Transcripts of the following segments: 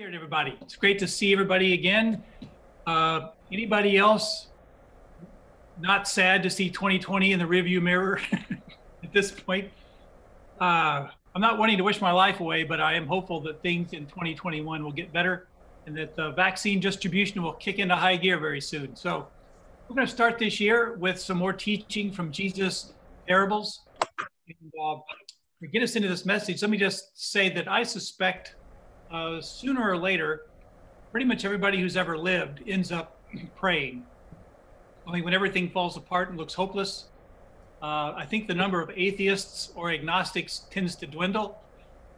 Beard, everybody. It's great to see everybody again. Anybody else not sad to see 2020 in the rearview mirror at this point? I'm not wanting to wish my life away, but I am hopeful that things in 2021 will get better and that the vaccine distribution will kick into high gear very soon. So we're going to start this year with some more teaching from Jesus' parables. And, to get us into this message, let me just say that I suspect sooner or later, pretty much everybody who's ever lived ends up praying. I mean, when everything falls apart and looks hopeless, I think the number of atheists or agnostics tends to dwindle.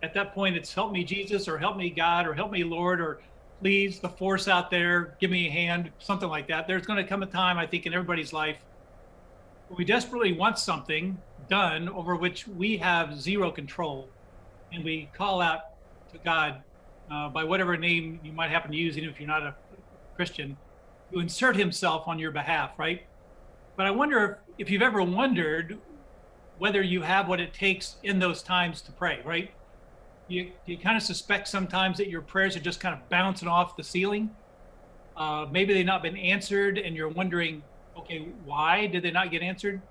At that point, it's help me Jesus, or help me God, or help me Lord, or please the force out there, give me a hand, something like that. There's going to come a time, I think, in everybody's life where we desperately want something done over which we have zero control, and we call out to God, by whatever name you might happen to use, even if you're not a Christian, to insert himself on your behalf, right? But I wonder if you've ever wondered whether you have what it takes in those times to pray, right? You kind of suspect sometimes that your prayers are just kind of bouncing off the ceiling. Maybe they've not been answered, and you're wondering, okay, why did they not get answered?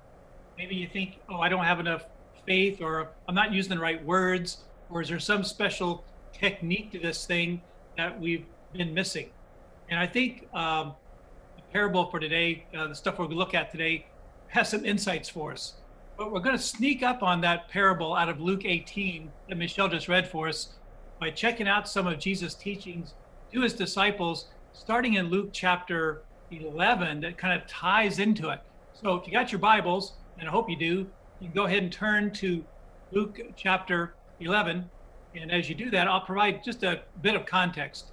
Maybe you think, oh, I don't have enough faith, or I'm not using the right words, or is there some special technique to this thing that we've been missing? And I think the parable for today, the stuff we're going to look at today, has some insights for us. But we're going to sneak up on that parable out of Luke 18 that Michelle just read for us by checking out some of Jesus' teachings to his disciples, starting in Luke chapter 11, that kind of ties into it. So if you got your Bibles, and I hope you do, you can go ahead and turn to Luke chapter 11. And as you do that, I'll provide just a bit of context.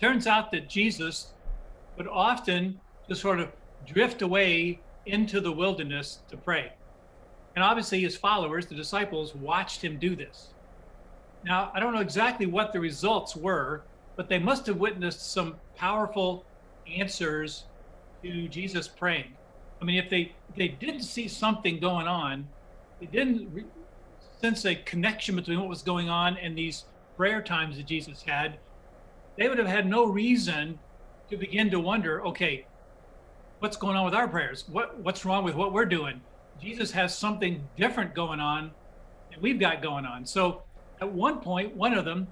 Turns out that Jesus would often just sort of drift away into the wilderness to pray. And obviously his followers, the disciples, watched him do this. Now, I don't know exactly what the results were, but they must have witnessed some powerful answers to Jesus praying. I mean, if they didn't see something going on, they didn't sense a connection between what was going on and these prayer times that Jesus had, they would have had no reason to begin to wonder, okay, what's going on with our prayers? What's wrong with what we're doing? Jesus has something different going on than we've got going on. So at one point, one of them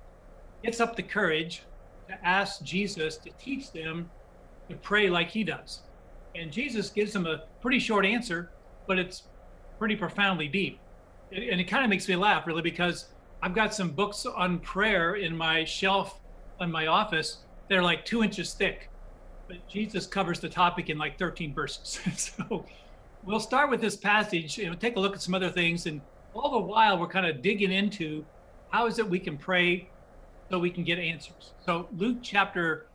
gets up the courage to ask Jesus to teach them to pray like he does. And Jesus gives them a pretty short answer, but it's pretty profoundly deep. And it kind of makes me laugh, really, because I've got some books on prayer in my shelf in my office. They're like 2 inches thick, but Jesus covers the topic in like 13 verses. So we'll start with this passage and we'll take a look at some other things. And all the while, we're kind of digging into how is it we can pray so we can get answers. So Luke chapter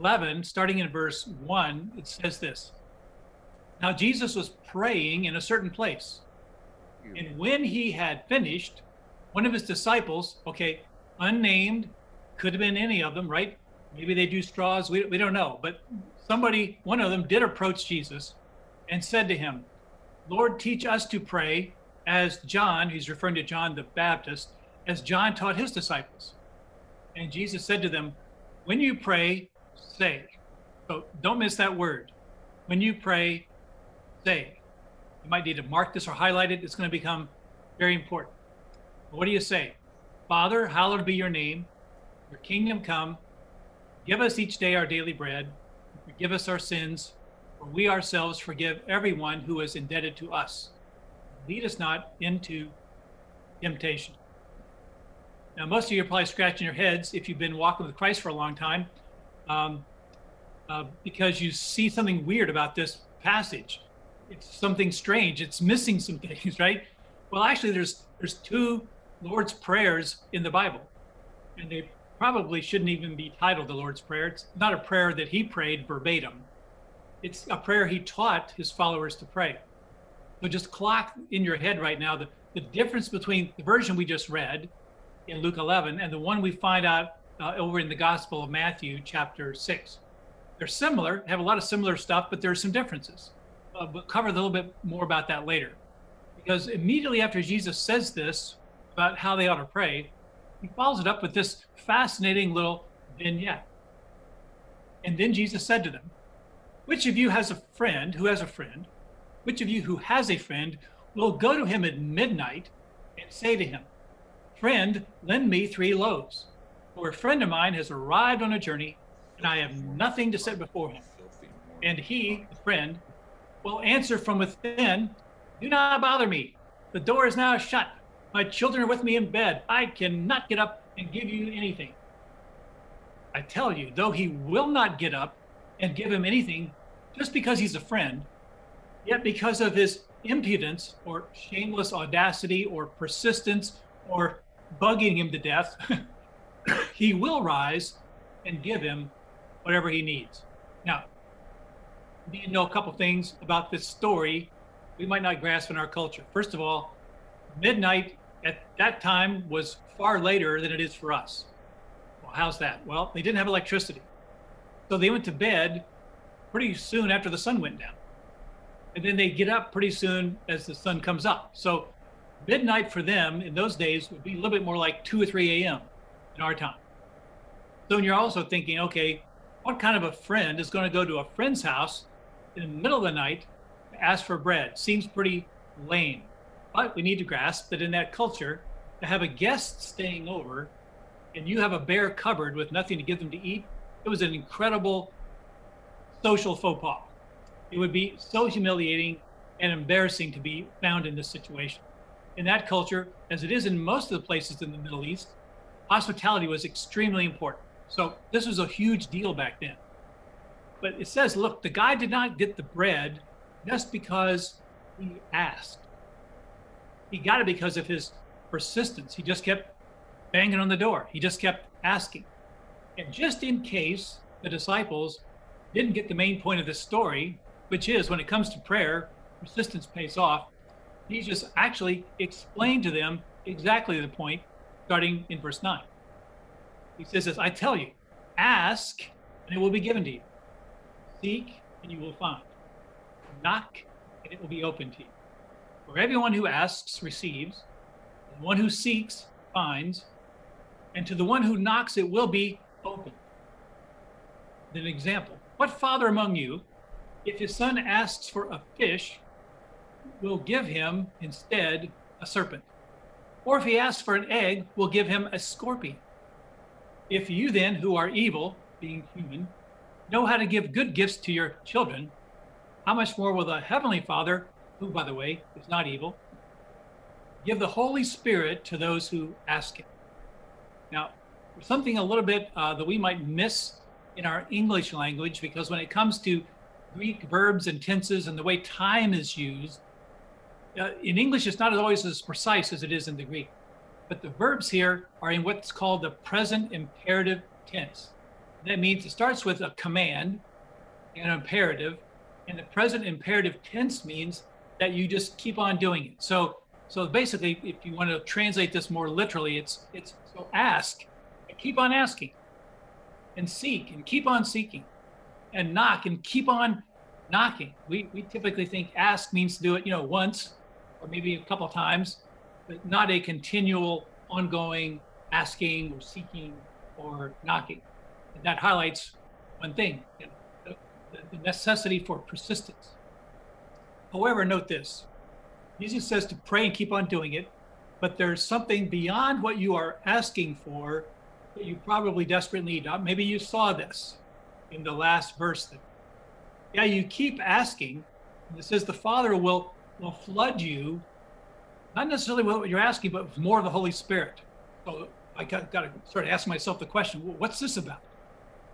11, starting in verse 1, it says this. Now, Jesus was praying in a certain place. And when he had finished, one of his disciples, okay, unnamed, could have been any of them, right? Maybe they do straws, we don't know. But somebody, one of them did approach Jesus and said to him, Lord, teach us to pray as John, he's referring to John the Baptist, as John taught his disciples. And Jesus said to them, when you pray, say. So don't miss that word. When you pray, say. You might need to mark this or highlight it. It's going to become very important. But what do you say? Father, hallowed be your name. Your kingdom come. Give us each day our daily bread. Forgive us our sins, for we ourselves forgive everyone who is indebted to us. Lead us not into temptation. Now, most of you are probably scratching your heads if you've been walking with Christ for a long time, because you see something weird about this passage. It's something strange. It's missing some things, right? Well, actually, there's two Lord's Prayers in the Bible, and they probably shouldn't even be titled the Lord's Prayer. It's not a prayer that he prayed verbatim. It's a prayer he taught his followers to pray. So just clock in your head right now the difference between the version we just read in Luke 11 and the one we find out over in the Gospel of Matthew chapter 6. They're similar, have a lot of similar stuff, but there are some differences. We'll cover a little bit more about that later, because immediately after Jesus says this about how they ought to pray, he follows it up with this fascinating little vignette. And then Jesus said to them, which of you has a friend who has a friend? Which of you who has a friend will go to him at midnight and say to him, friend, lend me 3 loaves. For a friend of mine has arrived on a journey, and I have nothing to set before him. And he, the friend, will answer from within, do not bother me. The door is now shut. My children are with me in bed. I cannot get up and give you anything. I tell you, though he will not get up and give him anything just because he's a friend, yet because of his impudence or shameless audacity or persistence or bugging him to death, he will rise and give him whatever he needs. Now, we need to know a couple things about this story we might not grasp in our culture. First of all, midnight at that time was far later than it is for us. Well, how's that? Well, they didn't have electricity. So they went to bed pretty soon after the sun went down. And then they get up pretty soon as the sun comes up. So midnight for them in those days would be a little bit more like 2 or 3 a.m. in our time. So you're also thinking, okay, what kind of a friend is going to go to a friend's house in the middle of the night to ask for bread? Seems pretty lame. But we need to grasp that in that culture, to have a guest staying over and you have a bare cupboard with nothing to give them to eat, it was an incredible social faux pas. It would be so humiliating and embarrassing to be found in this situation. In that culture, as it is in most of the places in the Middle East, hospitality was extremely important. So this was a huge deal back then. But it says, look, the guy did not get the bread just because he asked. He got it because of his persistence. He just kept banging on the door. He just kept asking. And just in case the disciples didn't get the main point of this story, which is when it comes to prayer, persistence pays off, Jesus actually explained to them exactly the point, starting in verse 9. He says this, I tell you, ask and it will be given to you. Seek and you will find. Knock and it will be opened to you. For everyone who asks receives, and the one who seeks finds, and to the one who knocks it will be opened. Then an example, what father among you, if his son asks for a fish, will give him instead a serpent? Or if he asks for an egg, will give him a scorpion? If you then, who are evil, being human, know how to give good gifts to your children, how much more will the Heavenly Father, who, by the way, is not evil, give the Holy Spirit to those who ask him. Now, something a little bit that we might miss in our English language, because when it comes to Greek verbs and tenses and the way time is used, in English, it's not always as precise as it is in the Greek. But the verbs here are in what's called the present imperative tense. That means it starts with a command and an imperative, and the present imperative tense means that you just keep on doing it. So basically, if you want to translate this more literally, it's so ask and keep on asking, and seek and keep on seeking, and knock and keep on knocking. We typically think ask means to do it, once or maybe a couple times, but not a continual, ongoing asking or seeking or knocking. And that highlights one thing, the necessity for persistence. However, note this, Jesus says to pray and keep on doing it, but there's something beyond what you are asking for that you probably desperately need. Maybe you saw this in the last verse. Yeah, you keep asking, and it says the Father will flood you, not necessarily with what you're asking, but with more of the Holy Spirit. So I got to start asking myself the question, well, what's this about?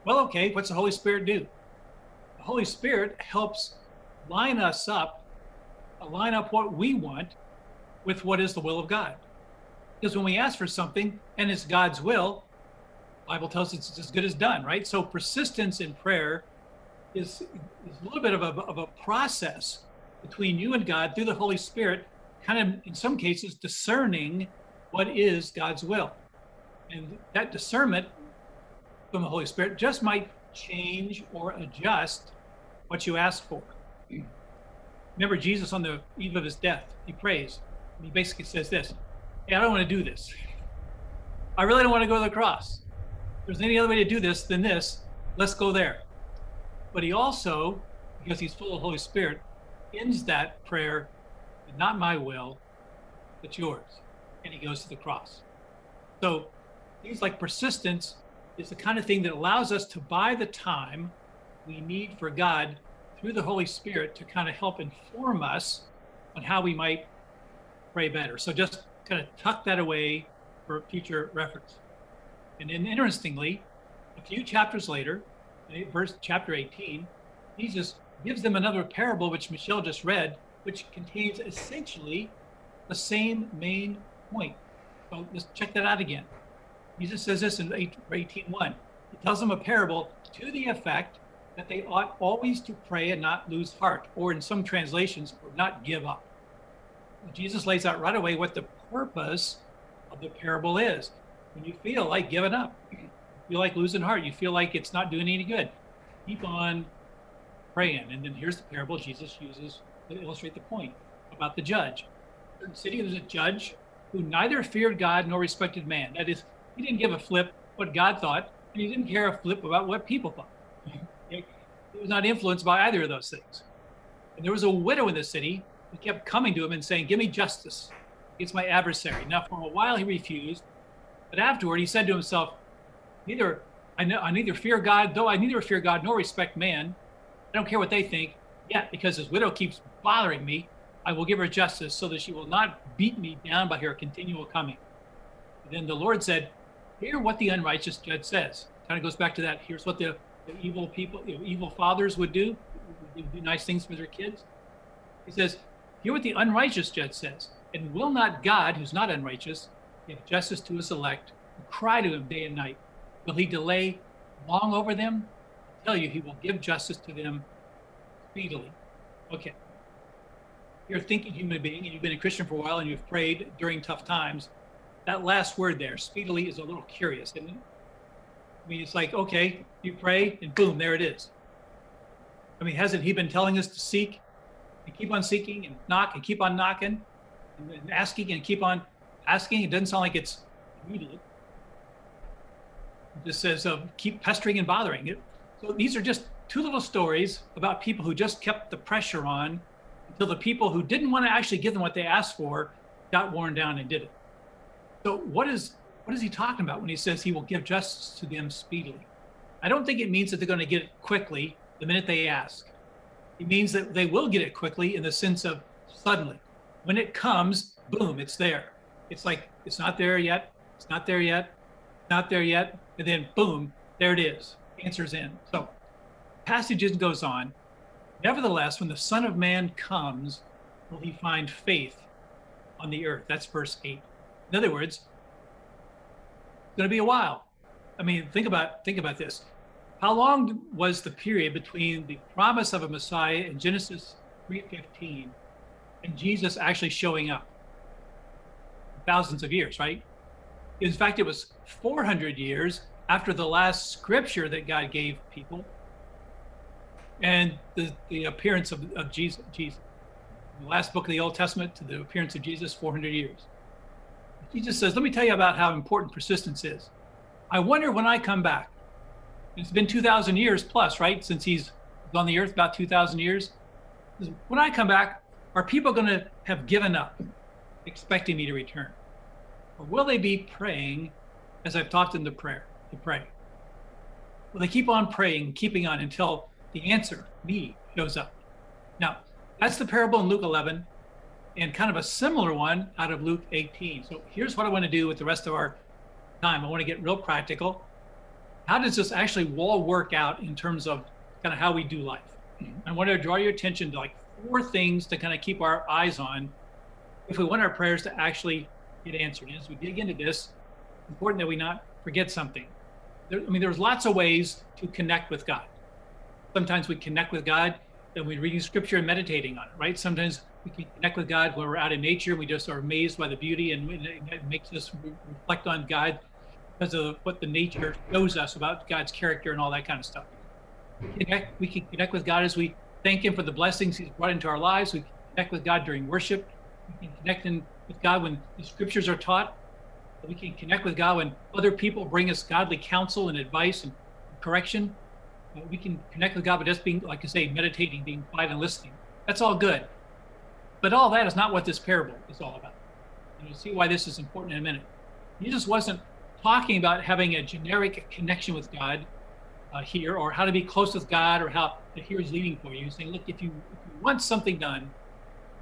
Well, okay, what's the Holy Spirit do? The Holy Spirit helps line up what we want with what is the will of God. Because when we ask for something and it's God's will, the Bible tells us it's as good as done, right? So persistence in prayer is a little bit of a process between you and God through the Holy Spirit, kind of in some cases discerning what is God's will. And that discernment from the Holy Spirit just might change or adjust what you ask for. Remember Jesus on the eve of his death, he prays. He basically says this, hey, I don't want to do this. I really don't want to go to the cross. If there's any other way to do this than this, let's go there. But he also, because he's full of the Holy Spirit, ends that prayer, not my will, but yours. And he goes to the cross. So things like persistence is the kind of thing that allows us to buy the time we need for God through the Holy Spirit to kind of help inform us on how we might pray better. So just kind of tuck that away for future reference. And then interestingly, a few chapters later, in verse chapter 18, Jesus gives them another parable, which Michelle just read, which contains essentially the same main point. So let's check that out again. Jesus says this in 18:1. He tells them a parable to the effect that they ought always to pray and not lose heart, or in some translations, or not give up. Jesus lays out right away what the purpose of the parable is. When you feel like giving up, you feel like losing heart, you feel like it's not doing any good, keep on praying. And then here's the parable Jesus uses to illustrate the point about the judge. In the city, there's a judge who neither feared God nor respected man. That is, he didn't give a flip what God thought, and he didn't care a flip about what people thought. He was not influenced by either of those things. And there was a widow in the city who kept coming to him and saying, "Give me justice against my adversary." Now, for a while he refused, but afterward he said to himself, I neither fear God nor respect man. I don't care what they think. Yet, because this widow keeps bothering me, I will give her justice so that she will not beat me down by her continual coming. And then the Lord said, "Hear what the unrighteous judge says." Kind of goes back to that. Here's what the evil people, evil fathers would do. They would do nice things for their kids. He says, "Hear what the unrighteous judge says. And will not God, who's not unrighteous, give justice to his elect, who cry to him day and night? Will he delay long over them? I tell you, he will give justice to them speedily." Okay. You're a thinking human being, and you've been a Christian for a while, and you've prayed during tough times. That last word there, speedily, is a little curious, isn't it? I mean, it's like, okay, you pray, and boom, there it is. I mean, hasn't he been telling us to seek and keep on seeking and knock and keep on knocking and asking and keep on asking? It doesn't sound like it's immediate. It just says, keep pestering and bothering it. So these are just two little stories about people who just kept the pressure on until the people who didn't want to actually give them what they asked for got worn down and did it. So what is he talking about when he says he will give justice to them speedily? I don't think it means that they're going to get it quickly the minute they ask. It means that they will get it quickly in the sense of suddenly. When it comes, boom, it's there. It's like, it's not there yet. It's not there yet. Not there yet. And then boom, there it is. Answer's in. So passage goes on. Nevertheless, when the Son of Man comes, will he find faith on the earth? That's verse 8. In other words, it's going to be a while. I mean, think about this. How long was the period between the promise of a Messiah in Genesis 3:15 and Jesus actually showing up? Thousands of years, right? In fact, it was 400 years after the last scripture that God gave people and the appearance of Jesus. The last book of the Old Testament to the appearance of Jesus, 400 years. Jesus says, let me tell you about how important persistence is. I wonder when I come back. It's been 2,000 years plus, right? Since he's on the earth, about 2,000 years. When I come back, are people going to have given up expecting me to return? Or will they be praying as I've taught them to pray? Will they keep on praying, keeping on until the answer, me, shows up? Now, that's the parable in Luke 11. And kind of a similar one out of Luke 18. So here's what I want to do with the rest of our time. I want to get real practical. How does this actually all work out in terms of kind of how we do life? I want to draw your attention to like four things to kind of keep our eyes on if we want our prayers to actually get answered. And as we dig into this, it's important that we not forget something. There's lots of ways to connect with God. Sometimes we connect with God and we're reading scripture and meditating on it, right? Sometimes we can connect with God when we're out in nature. We just are amazed by the beauty, and it makes us reflect on God because of what the nature shows us about God's character and all that kind of stuff. We can connect with God as we thank him for the blessings he's brought into our lives. We can connect with God during worship. We can connect with God when the scriptures are taught. that we can connect with God when other people bring us godly counsel and advice and correction. We can connect with God by just being, like I say, meditating, being quiet and listening. That's all good. But all that is not what this parable is all about. And you'll see why this is important in a minute. Jesus wasn't talking about having a generic connection with God here, or how to be close with God, or how the here's leading for you. He's saying, look, if you want something done,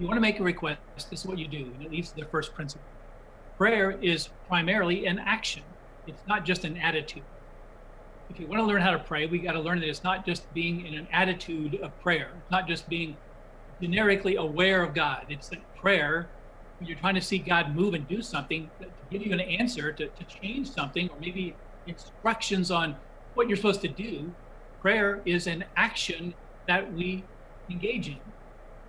you want to make a request, this is what you do. And it leads to the first principle. Prayer is primarily an action. It's not just an attitude. If you want to learn how to pray, we got to learn that it's not just being in an attitude of prayer. It's not just being generically aware of God. It's that prayer, when you're trying to see God move and do something, to give you an answer, to change something, or maybe instructions on what you're supposed to do. Prayer is an action that we engage in.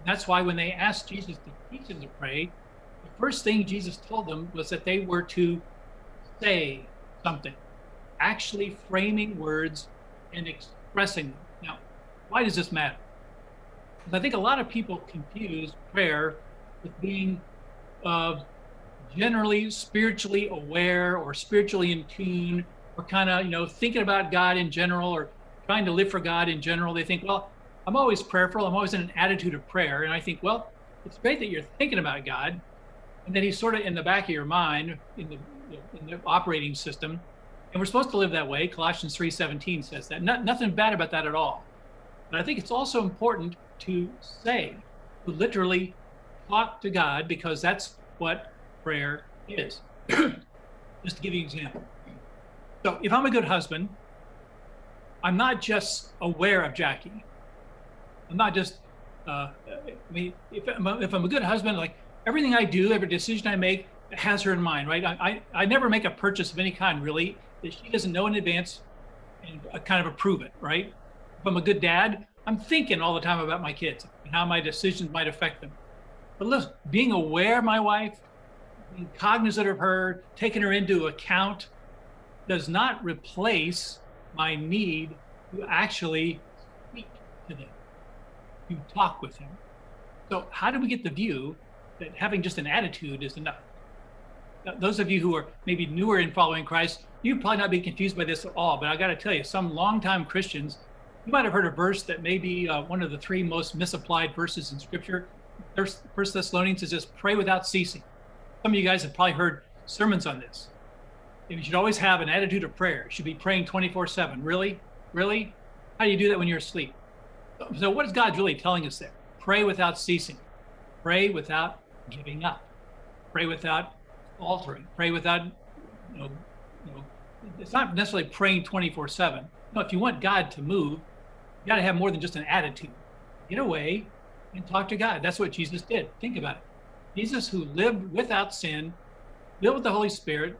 That's why when they asked Jesus to teach them to pray, the first thing Jesus told them was that they were to say something, actually framing words and expressing them. Now, why does this matter? Because I think a lot of people confuse prayer with being generally spiritually aware or spiritually in tune, or kind of, thinking about God in general, or trying to live for God in general. They think, well, I'm always prayerful. I'm always in an attitude of prayer. And I think, well, it's great that you're thinking about God. And then he's sort of in the back of your mind, in the operating system. And we're supposed to live that way. Colossians 3:17 says that. Nothing bad about that at all. But I think it's also important to say, to literally talk to God, because that's what prayer is. Just to give you an example. So if I'm a good husband, I'm not just aware of Jackie. I'm not just, if I'm a good husband, like everything I do, every decision I make has her in mind, right? I never make a purchase of any kind, really, that she doesn't know in advance and kind of approve it, right? If I'm a good dad, I'm thinking all the time about my kids and how my decisions might affect them. But listen, being aware of my wife, being cognizant of her, taking her into account, does not replace my need to actually speak to them, to talk with them. So how do we get the view that having just an attitude is enough? Now, those of you who are maybe newer in following Christ, you probably not be confused by this at all, but I got to tell you, some longtime Christians, you might have heard a verse that may be one of the three most misapplied verses in Scripture. First Thessalonians is just pray without ceasing. Some of you guys have probably heard sermons on this. You should always have an attitude of prayer. You should be praying 24/7. Really? Really? How do you do that when you're asleep? So what is God really telling us there? Pray without ceasing. Pray without giving up. Pray without altering. Pray without, it's not necessarily praying 24/7. No, if you want God to move, you got to have more than just an attitude. Get away and talk to God. That's what Jesus did. Think about it. Jesus, who lived without sin, filled with the Holy Spirit,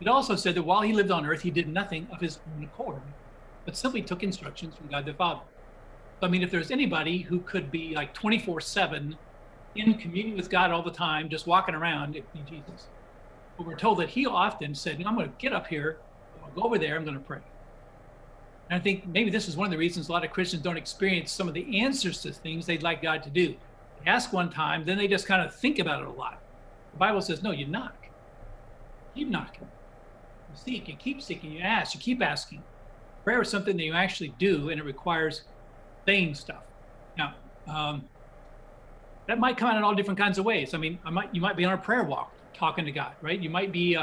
it also said that while he lived on earth, he did nothing of his own accord, but simply took instructions from God the Father. So, I mean, if there's anybody who could be like 24/7 in communion with God all the time, just walking around, it'd be Jesus. But we're told that he often said, I'm going to get up here, I'll go over there, I'm going to pray. And I think maybe this is one of the reasons a lot of Christians don't experience some of the answers to things they'd like God to do. They ask one time, then they just kind of think about it a lot. The Bible says, no, you knock. Keep knocking. You seek, you keep seeking, you ask, you keep asking. Prayer is something that you actually do, and it requires saying stuff. Now, that might come out in all different kinds of ways. I mean, you might be on a prayer walk talking to God, right? You might be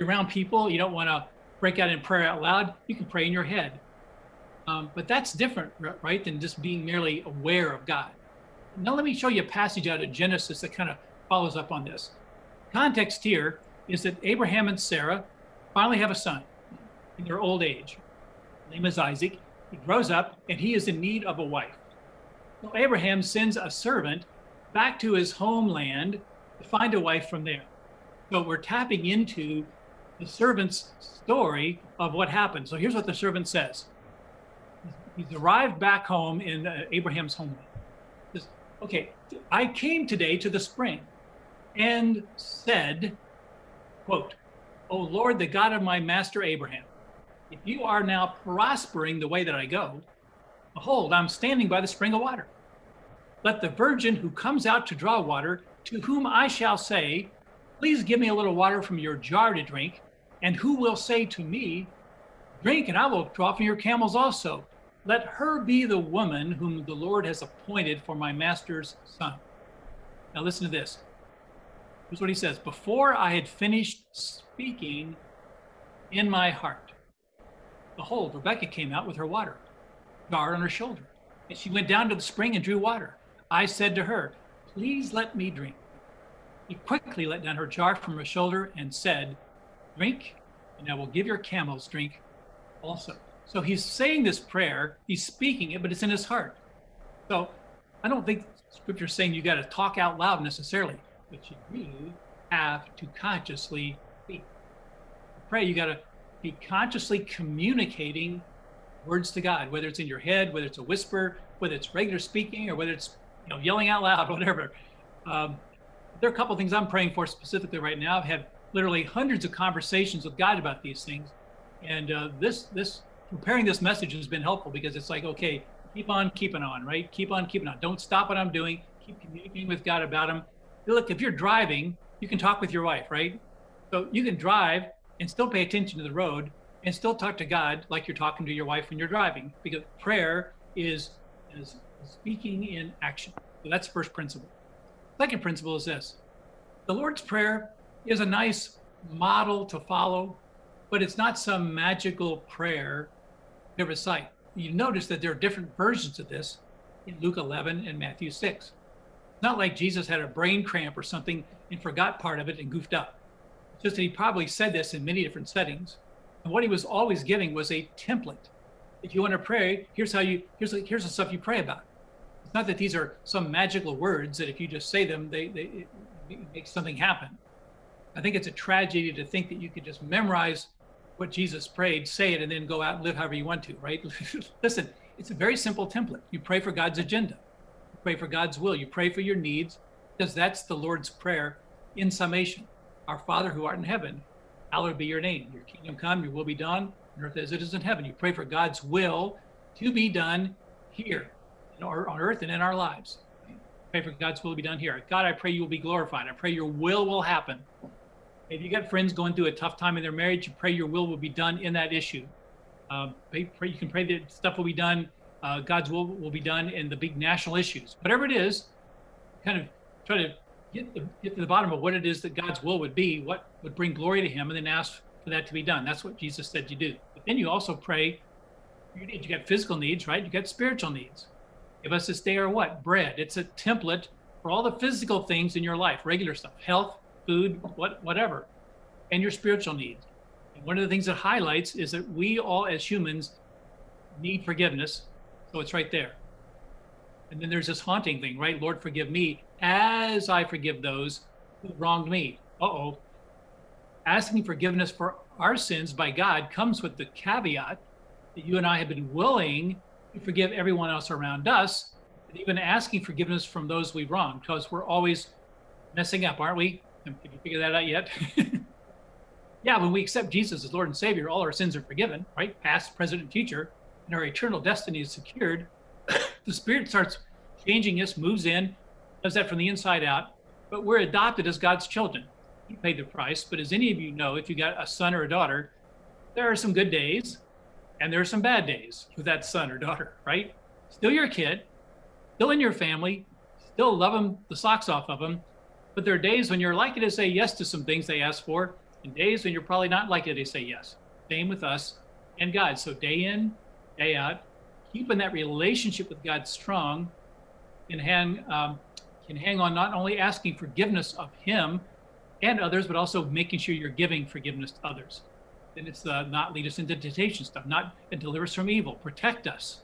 around people. You don't want to break out in prayer out loud. You can pray in your head. But that's different, right, than just being merely aware of God. Now, let me show you a passage out of Genesis that kind of follows up on this. Context here is that Abraham and Sarah finally have a son in their old age. His name is Isaac. He grows up and he is in need of a wife. So Abraham sends a servant back to his homeland to find a wife from there. So we're tapping into the servant's story of what happened. So here's what the servant says. He's arrived back home in Abraham's homeland. He says, okay, I came today to the spring and said, quote, "O Lord, the God of my master Abraham, if you are now prospering the way that I go, behold, I'm standing by the spring of water. Let the virgin who comes out to draw water, to whom I shall say, please give me a little water from your jar to drink. And who will say to me, drink, and I will draw from your camels also. Let her be the woman whom the Lord has appointed for my master's son. Now listen to this. Here's what he says. Before I had finished speaking in my heart, behold, Rebekah came out with her water jar on her shoulder, and she went down to the spring and drew water. I said to her, please let me drink. She quickly let down her jar from her shoulder and said, drink, and I will give your camels drink also. So he's saying this prayer, he's speaking it, but it's in his heart. So I don't think scripture is saying you got to talk out loud necessarily, but you do have to consciously speak. Pray, you got to be consciously communicating words to God, whether it's in your head, whether it's a whisper, whether it's regular speaking, or whether it's yelling out loud, whatever. There are a couple of things I'm praying for specifically right now. I've had literally hundreds of conversations with God about these things. And this preparing this message has been helpful because it's like, okay, keep on keeping on, right? Keep on keeping on. Don't stop what I'm doing. Keep communicating with God about them. Look, if you're driving, you can talk with your wife, right? So you can drive and still pay attention to the road and still talk to God like you're talking to your wife when you're driving, because prayer is speaking in action. So that's the first principle. Second principle is this. The Lord's Prayer is a nice model to follow, but it's not some magical prayer to recite. You notice that there are different versions of this in Luke 11 and Matthew 6. It's not like Jesus had a brain cramp or something and forgot part of it and goofed up. It's just that he probably said this in many different settings. And what he was always giving was a template. If you want to pray, here's the stuff you pray about. It's not that these are some magical words that if you just say them, it makes something happen. I think it's a tragedy to think that you could just memorize what Jesus prayed, say it, and then go out and live however you want to, right? Listen, it's a very simple template. You pray for God's agenda. You pray for God's will. You pray for your needs, because that's the Lord's Prayer in summation. Our Father who art in heaven, hallowed be your name. Your kingdom come, your will be done on earth as it is in heaven. You pray for God's will to be done here or on earth and in our lives. Pray for God's will to be done here. God, I pray you will be glorified. I pray your will happen. If you got friends going through a tough time in their marriage, you pray your will be done in that issue. You can pray that stuff will be done, God's will be done in the big national issues. Whatever it is, kind of try to get to the bottom of what it is that God's will would be, what would bring glory to him, and then ask for that to be done. That's what Jesus said you do. But then you also pray your needs. You got physical needs, right? You got spiritual needs. Give us this day our what? Bread. It's a template for all the physical things in your life, regular stuff, health, food, whatever, and your spiritual needs. And one of the things that highlights is that we all as humans need forgiveness. So it's right there. And then there's this haunting thing, right? Lord, forgive me as I forgive those who wronged me. Uh-oh. Asking forgiveness for our sins by God comes with the caveat that you and I have been willing to forgive everyone else around us, and even asking forgiveness from those we've wronged, because we're always messing up, aren't we? Have you figured that out yet? Yeah, when we accept Jesus as Lord and Savior, all our sins are forgiven, right? Past, present, and future, and our eternal destiny is secured. The Spirit starts changing us, moves in, does that from the inside out, but we're adopted as God's children. He paid the price, but as any of you know, if you got a son or a daughter, there are some good days and there are some bad days with that son or daughter, right? Still your kid, still in your family, still love them, the socks off of them, but there are days when you're likely to say yes to some things they ask for, and days when you're probably not likely to say yes. Same with us and God. So day in, day out, keeping that relationship with God strong and can hang on not only asking forgiveness of him and others, but also making sure you're giving forgiveness to others. And it's not lead us into temptation stuff, not deliver us from evil, protect us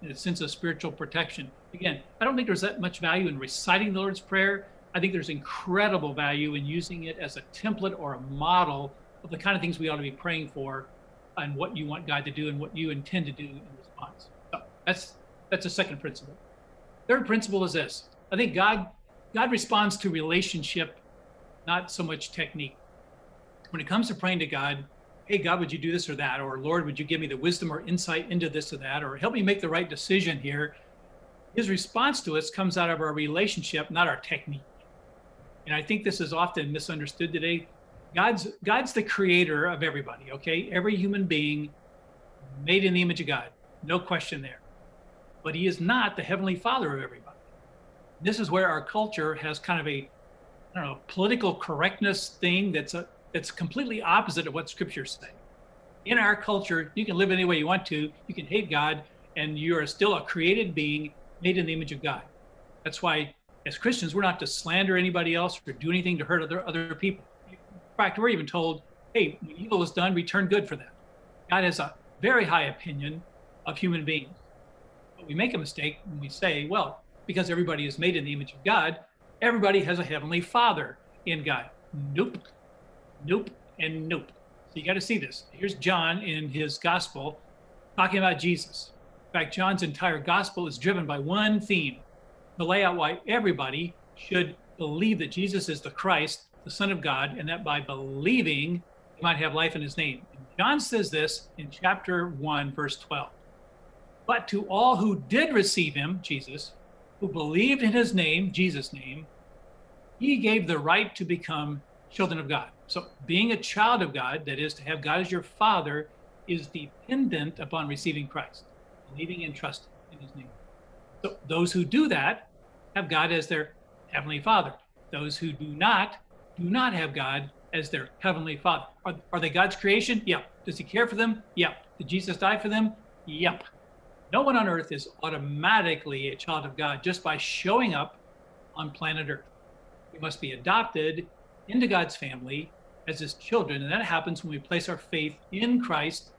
in a sense of spiritual protection. Again, I don't think there's that much value in reciting the Lord's Prayer. I think there's incredible value in using it as a template or a model of the kind of things we ought to be praying for and what you want God to do and what you intend to do in response. So that's the second principle. Third principle is this. I think God responds to relationship, not so much technique. When it comes to praying to God, hey, God, would you do this or that? Or Lord, would you give me the wisdom or insight into this or that? Or help me make the right decision here. His response to us comes out of our relationship, not our technique. and I think this is often misunderstood today, God's the creator of everybody, okay? Every human being made in the image of God, no question there. But he is not the heavenly father of everybody. This is where our culture has kind of a, I don't know, political correctness thing that's completely opposite of what scriptures say. In our culture, you can live any way you want to, you can hate God, and you are still a created being made in the image of God. That's why as Christians, we're not to slander anybody else or do anything to hurt other people. In fact, we're even told, hey, when evil is done, return good for that. God has a very high opinion of human beings. But we make a mistake when we say, well, because everybody is made in the image of God, everybody has a heavenly father in God. Nope, nope, and nope. So you got to see this. Here's John in his gospel talking about Jesus. In fact, John's entire gospel is driven by one theme, to lay out why everybody should believe that Jesus is the Christ, the Son of God, and that by believing, you might have life in his name. And John says this in chapter 1, verse 12. But to all who did receive him, Jesus, who believed in his name, Jesus' name, he gave the right to become children of God. So being a child of God, that is to have God as your father, is dependent upon receiving Christ, believing and trusting in his name. So those who do that have God as their heavenly father. Those who do not have God as their heavenly father. Are they God's creation? Yep. Yeah. Does he care for them? Yep. Yeah. Did Jesus die for them? Yep. No one on earth is automatically a child of God just by showing up on planet earth. We must be adopted into God's family as his children. And that happens when we place our faith in Christ,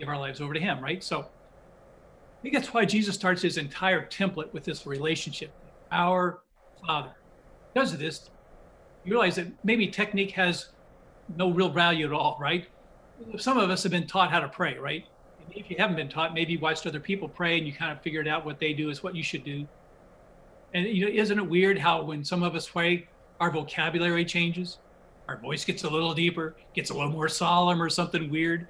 give our lives over to him, right? So I think that's why Jesus starts his entire template with this relationship, our Father. Because of this, you realize that maybe technique has no real value at all, right? Some of us have been taught how to pray, right? And if you haven't been taught, maybe you watched other people pray and you kind of figured out what they do is what you should do. And you know, isn't it weird how when some of us pray, our vocabulary changes, our voice gets a little deeper, gets a little more solemn or something weird.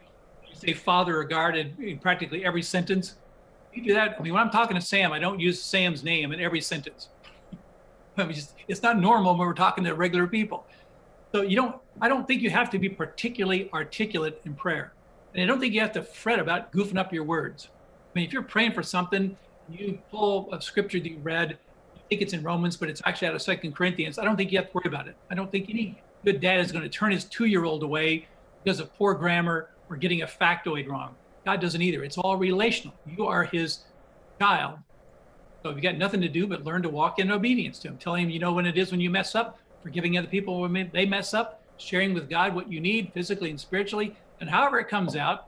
You say Father or God in practically every sentence. You do that. I mean, when I'm talking to Sam, I don't use Sam's name in every sentence. I mean, it's not normal when we're talking to regular people. So I don't think you have to be particularly articulate in prayer. And I don't think you have to fret about goofing up your words. I mean, if you're praying for something, you pull a scripture that you read, I think it's in Romans, but it's actually out of 2 Corinthians. I don't think you have to worry about it. I don't think any good dad is going to turn his 2-year-old away because of poor grammar or getting a factoid wrong. God doesn't either. It's all relational. You are his child. So you've got nothing to do but learn to walk in obedience to him. Telling him, you know, when it is when you mess up, forgiving other people when they mess up, sharing with God what you need physically and spiritually. And however it comes out,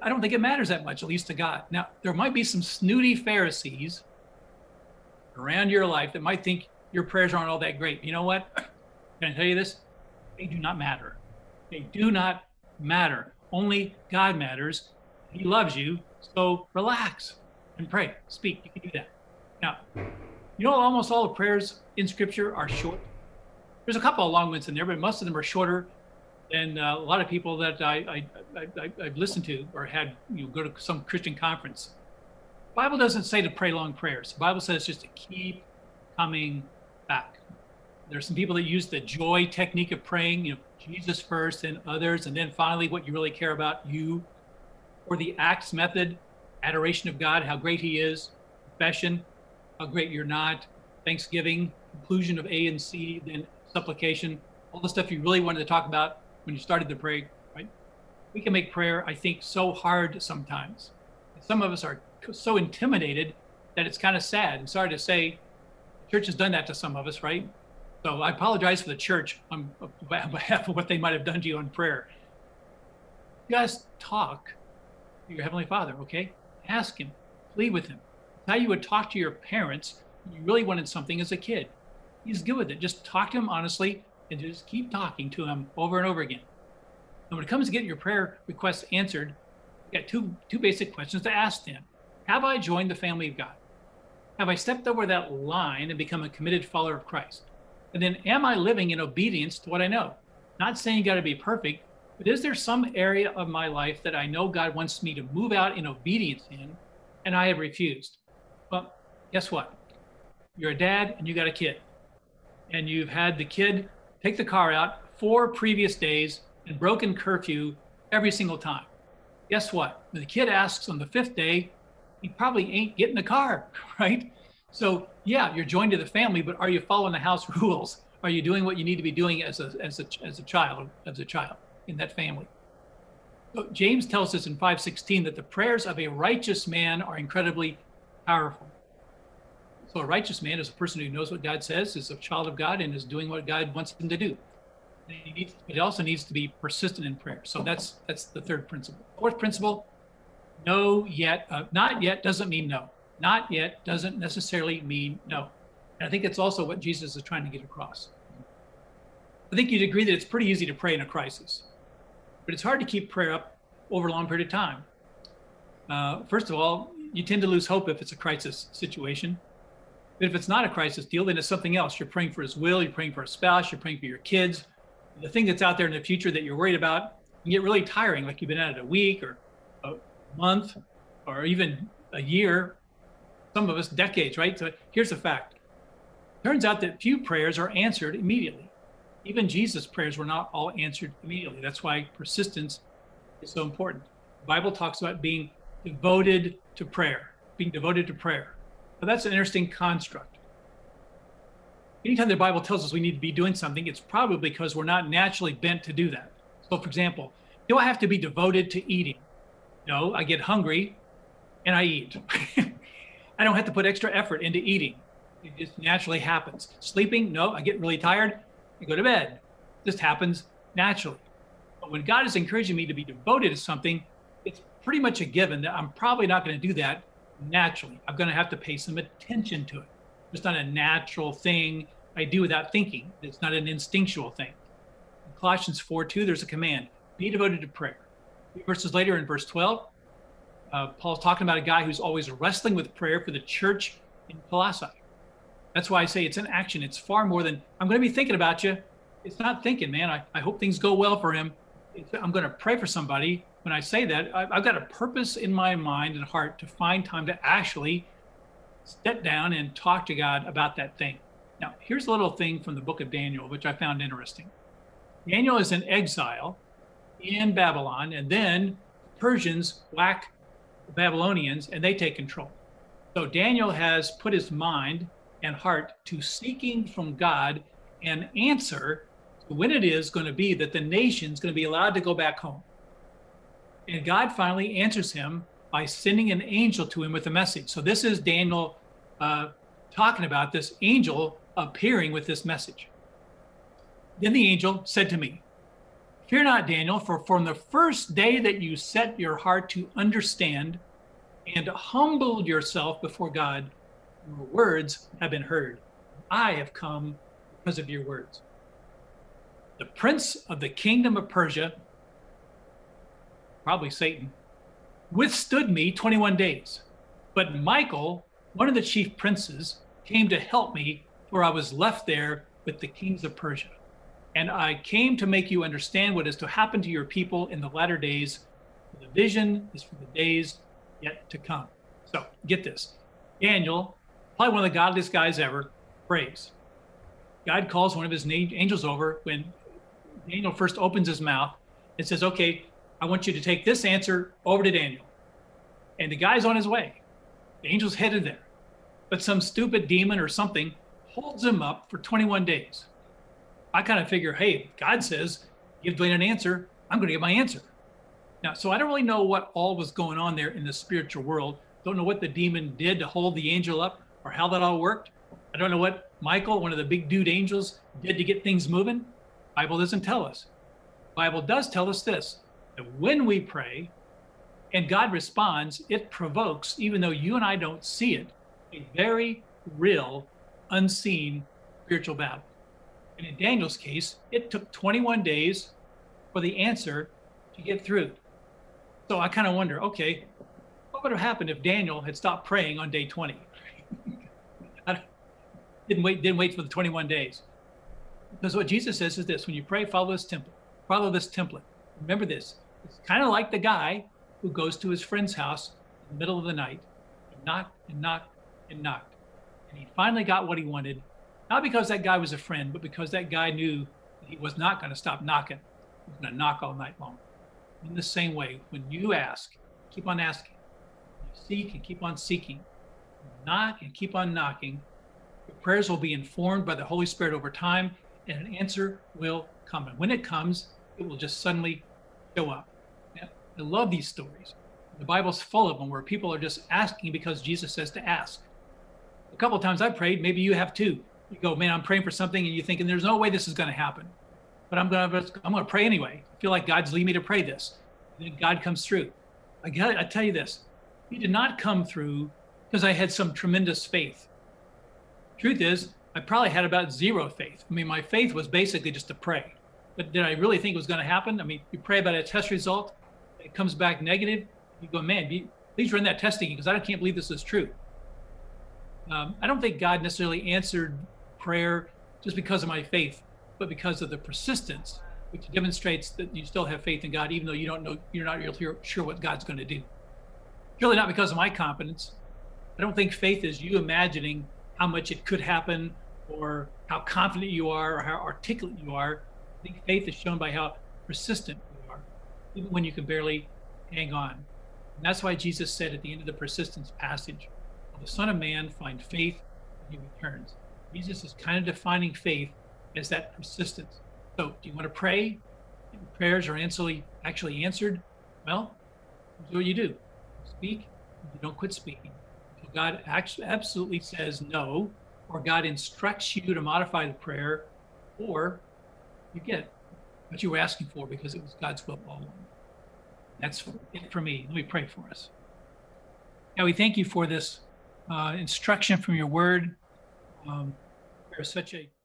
I don't think it matters that much, at least to God. Now, there might be some snooty Pharisees around your life that might think your prayers aren't all that great. You know what? Can I tell you this? They do not matter. They do not matter. Only God matters. He loves you, so relax and pray, speak, you can do that. Now, you know, almost all the prayers in scripture are short. There's a couple of long ones in there, but most of them are shorter than a lot of people that I've listened to or had, you know, go to some Christian conference. The Bible doesn't say to pray long prayers. The Bible says just to keep coming back. There's some people that use the joy technique of praying, you know, Jesus first and others, and then finally what you really care about, you. Or the ACTS method, adoration of God, how great he is, confession, how great you're not, thanksgiving, conclusion of A and C, then supplication, all the stuff you really wanted to talk about when you started to pray, right? We can make prayer, I think, so hard sometimes. And some of us are so intimidated that it's kind of sad. I'm sorry to say, the church has done that to some of us, right? So I apologize for the church on behalf of what they might have done to you on prayer. Just talk. Your heavenly father, okay? Ask him, plead with him. How you would talk to your parents when you really wanted something as a kid. He's good with it. Just talk to him honestly and just keep talking to him over and over again. And when it comes to getting your prayer requests answered, you got two basic questions to ask them. Have I joined the family of God? Have I stepped over that line and become a committed follower of Christ? And then am I living in obedience to what I know? Not saying you got to be perfect, but is there some area of my life that I know God wants me to move out in obedience in, and I have refused? Well, guess what? You're a dad and you got a kid. and you've had the kid take the car out 4 previous days and broken curfew every single time. Guess what? When the kid asks on the 5th day, he probably ain't getting the car, right? So yeah, you're joined to the family, but are you following the house rules? Are you doing what you need to be doing as a child in that family? So James tells us in 5:16 that the prayers of a righteous man are incredibly powerful. So a righteous man is a person who knows what God says, is a child of God, and is doing what God wants him to do. And it also needs to be persistent in prayer. So that's the third principle. Fourth principle, not yet doesn't mean no. Not yet doesn't necessarily mean no. And I think it's also what Jesus is trying to get across. I think you'd agree that it's pretty easy to pray in a crisis, but it's hard to keep prayer up over a long period of time. First of all, you tend to lose hope if it's a crisis situation. But if it's not a crisis deal, then it's something else. You're praying for his will, you're praying for a spouse, you're praying for your kids. The thing that's out there in the future that you're worried about can get really tiring, like you've been at it a week or a month or even a year, some of us decades, right? So here's the fact. Turns out that few prayers are answered immediately. Even Jesus' prayers were not all answered immediately. That's why persistence is so important. The Bible talks about being devoted to prayer, being devoted to prayer. Now, that's an interesting construct. Anytime the Bible tells us we need to be doing something, it's probably because we're not naturally bent to do that. So, for example, do I have to be devoted to eating? No, I get hungry and I eat. I don't have to put extra effort into eating. It just naturally happens. Sleeping? No, I get really tired. I go to bed. This happens naturally. But when God is encouraging me to be devoted to something, it's pretty much a given that I'm probably not going to do that naturally. I'm going to have to pay some attention to it. It's not a natural thing I do without thinking. It's not an instinctual thing. In Colossians 4:2, there's a command, be devoted to prayer. A few verses later in verse 12, Paul's talking about a guy who's always wrestling with prayer for the church in Colossae. That's why I say it's an action. It's far more than, I'm going to be thinking about you. It's not thinking, man, I hope things go well for him. I'm going to pray for somebody. When I say that, I've got a purpose in my mind and heart to find time to actually step down and talk to God about that thing. Now, here's a little thing from the book of Daniel, which I found interesting. Daniel is in exile in Babylon, and then Persians whack the Babylonians, and they take control. So Daniel has put his mind and heart to seeking from God an answer to when it is going to be that the nation's going to be allowed to go back home. And God finally answers him by sending an angel to him with a message. So this is Daniel talking about this angel appearing with this message. Then the angel said to me, "Fear not, Daniel, for from the first day that you set your heart to understand and humbled yourself before God, your words have been heard. I have come because of your words. The prince of the kingdom of Persia," probably Satan, "withstood me 21 days. But Michael, one of the chief princes, came to help me, for I was left there with the kings of Persia. And I came to make you understand what is to happen to your people in the latter days. The vision is for the days yet to come." So get this. Daniel, probably one of the godliest guys ever, prays. God calls one of his angels over when Daniel first opens his mouth and says, "Okay, I want you to take this answer over to Daniel." And the guy's on his way. The angel's headed there. But some stupid demon or something holds him up for 21 days. I kind of figure, hey, God says, give Dwayne an answer. I'm going to get my answer. Now, so I don't really know what all was going on there in the spiritual world. Don't know what the demon did to hold the angel up or how that all worked. I don't know what Michael, one of the big dude angels, did to get things moving. Bible doesn't tell us. Bible does tell us this, that when we pray and God responds, it provokes, even though you and I don't see it, a very real, unseen spiritual battle. And in Daniel's case, it took 21 days for the answer to get through. So I kind of wonder, okay, what would have happened if Daniel had stopped praying on day 20? Didn't wait for the 21 days. Because what Jesus says is this, when you pray, follow this template. Remember this, it's kind of like the guy who goes to his friend's house in the middle of the night and knocked and knocked and knocked. And he finally got what he wanted, Not because that guy was a friend, but because that guy knew he was not going to stop knocking. He was going to knock all night long. In the same way, when you ask, keep on asking. You seek and keep on seeking. Knock and keep on knocking. Your prayers will be informed by the Holy Spirit over time, and an answer will come. And when it comes, it will just suddenly show up. I love these stories. The Bible's full of them where people are just asking because Jesus says to ask. A couple of times I prayed, maybe you have too. You go, man, I'm praying for something, and you're thinking, there's no way this is going to happen. But I'm going to pray anyway. I feel like God's leading me to pray this. And then God comes through. I tell you this, He did not come through because I had some tremendous faith. Truth is, I probably had about zero faith. I mean, my faith was basically just to pray. But did I really think it was going to happen? I mean, you pray about a test result, it comes back negative. You go, man, please run that test again because I can't believe this is true. I don't think God necessarily answered prayer just because of my faith, but because of the persistence, which demonstrates that you still have faith in God, even though you don't know, you're not really sure what God's going to do. Surely not because of my confidence. I don't think faith is you imagining how much it could happen or how confident you are or how articulate you are. I think faith is shown by how persistent you are, even when you can barely hang on. And that's why Jesus said at the end of the persistence passage, the Son of Man find faith when He returns. Jesus is kind of defining faith as that persistence. So do you want to pray? Your prayers are actually answered. Well, here's what you do. Speak, you don't quit speaking. So God absolutely says no, or God instructs you to modify the prayer, or you get what you were asking for because it was God's will all along. That's it for me. Let me pray for us. Now, we thank You for this instruction from Your word. There's such a